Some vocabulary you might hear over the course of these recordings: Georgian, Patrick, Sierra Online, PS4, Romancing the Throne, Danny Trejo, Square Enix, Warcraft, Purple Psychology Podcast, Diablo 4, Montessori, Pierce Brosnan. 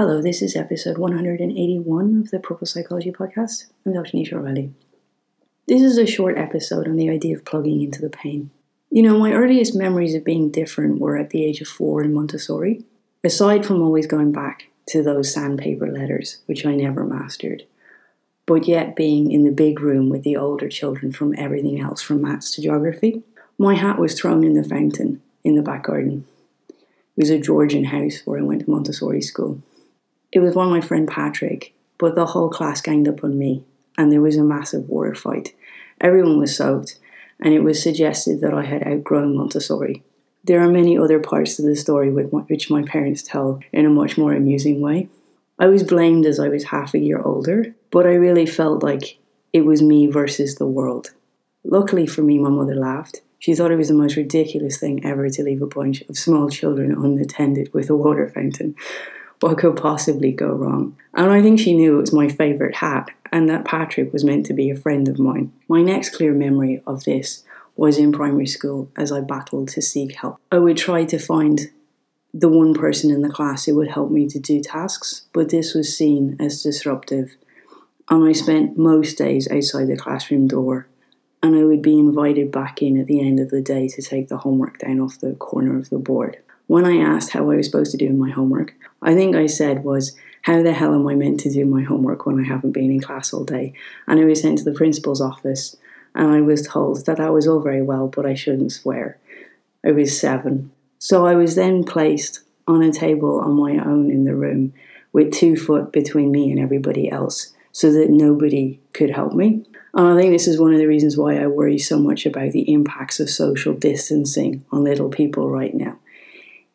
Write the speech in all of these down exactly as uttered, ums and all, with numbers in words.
Hello, this is episode one hundred eighty-one of the Purple Psychology Podcast. I'm Doctor Nisha O'Reilly. This is a short episode on the idea of plugging into the pain. You know, my earliest memories of being different were at the age of four in Montessori, aside from always going back to those sandpaper letters, which I never mastered, but yet being in the big room with the older children from everything else, from maths to geography. My hat was thrown in the fountain in the back garden. It was a Georgian house where I went to Montessori school. It was by my friend Patrick, but the whole class ganged up on me, and there was a massive water fight. Everyone was soaked, and it was suggested that I had outgrown Montessori. There are many other parts to the story which my parents tell in a much more amusing way. I was blamed as I was half a year older, but I really felt like it was me versus the world. Luckily for me, my mother laughed. She thought it was the most ridiculous thing ever to leave a bunch of small children unattended with a water fountain. What could possibly go wrong? And I think she knew it was my favourite hat and that Patrick was meant to be a friend of mine. My next clear memory of this was in primary school as I battled to seek help. I would try to find the one person in the class who would help me to do tasks, but this was seen as disruptive. And I spent most days outside the classroom door, and I would be invited back in at the end of the day to take the homework down off the corner of the board. When I asked how I was supposed to do my homework, I think I said was, how the hell am I meant to do my homework when I haven't been in class all day? And I was sent to the principal's office, and I was told that that was all very well, but I shouldn't swear. I was seven. So I was then placed on a table on my own in the room with two foot between me and everybody else so that nobody could help me. And I think this is one of the reasons why I worry so much about the impacts of social distancing on little people right now.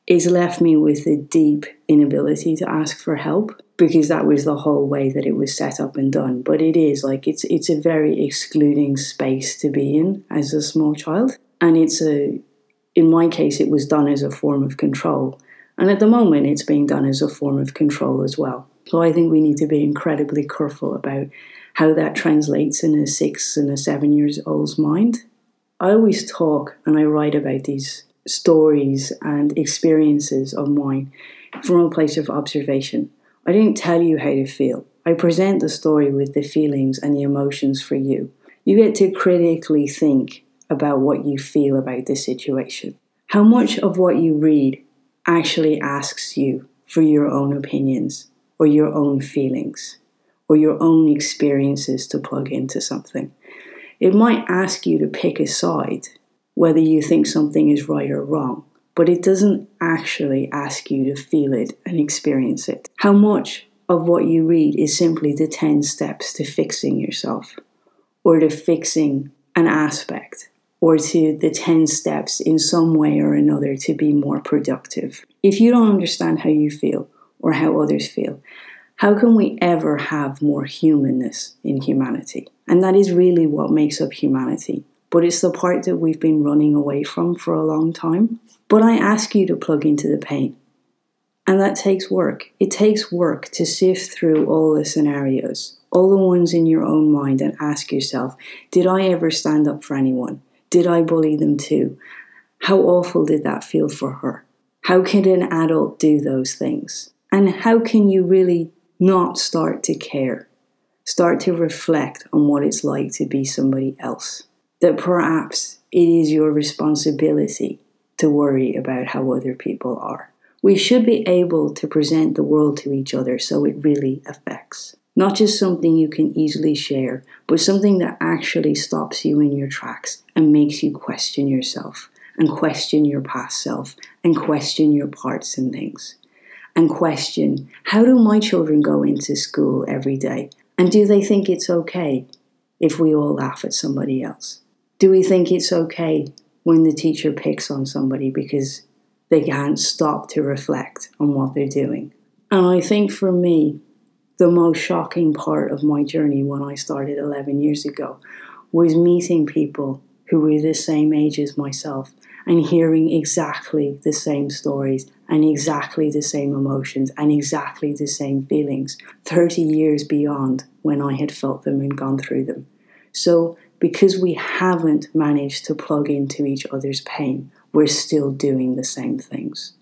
It's left me with a deep inability to ask for help because that was the whole way that it was set up and done. But it is like it's it's a very excluding space to be in as a small child. And it's a, in my case, it was done as a form of control. And at the moment, it's being done as a form of control as well. So I think we need to be incredibly careful about how that translates in a six and a seven years old's mind. I always talk and I write about these stories and experiences of mine from a place of observation. I didn't tell you how to feel. I present the story with the feelings and the emotions for you. You get to critically think about what you feel about this situation. How much of what you read actually asks you for your own opinions or your own feelings or your own experiences to plug into something? It might ask you to pick a side, whether you think something is right or wrong, but it doesn't actually ask you to feel it and experience it. How much of what you read is simply the ten steps to fixing yourself, or to fixing an aspect, or to the ten steps in some way or another to be more productive? If you don't understand how you feel or how others feel, how can we ever have more humanness in humanity? And that is really what makes up humanity. But it's the part that we've been running away from for a long time. But I ask you to plug into the pain. And that takes work. It takes work to sift through all the scenarios, all the ones in your own mind, and ask yourself, did I ever stand up for anyone? Did I bully them too? How awful did that feel for her? How can an adult do those things? And how can you really not start to care? Start to reflect on what it's like to be somebody else. That perhaps it is your responsibility to worry about how other people are. We should be able to present the world to each other so it really affects. Not just something you can easily share, but something that actually stops you in your tracks and makes you question yourself and question your past self and question your parts and things. And question, how do my children go into school every day? And do they think it's okay if we all laugh at somebody else? Do we think it's okay when the teacher picks on somebody because they can't stop to reflect on what they're doing? And I think for me, the most shocking part of my journey when I started eleven years ago was meeting people who were the same age as myself and hearing exactly the same stories and exactly the same emotions and exactly the same feelings thirty years beyond when I had felt them and gone through them. So because we haven't managed to plug into each other's pain, we're still doing the same things.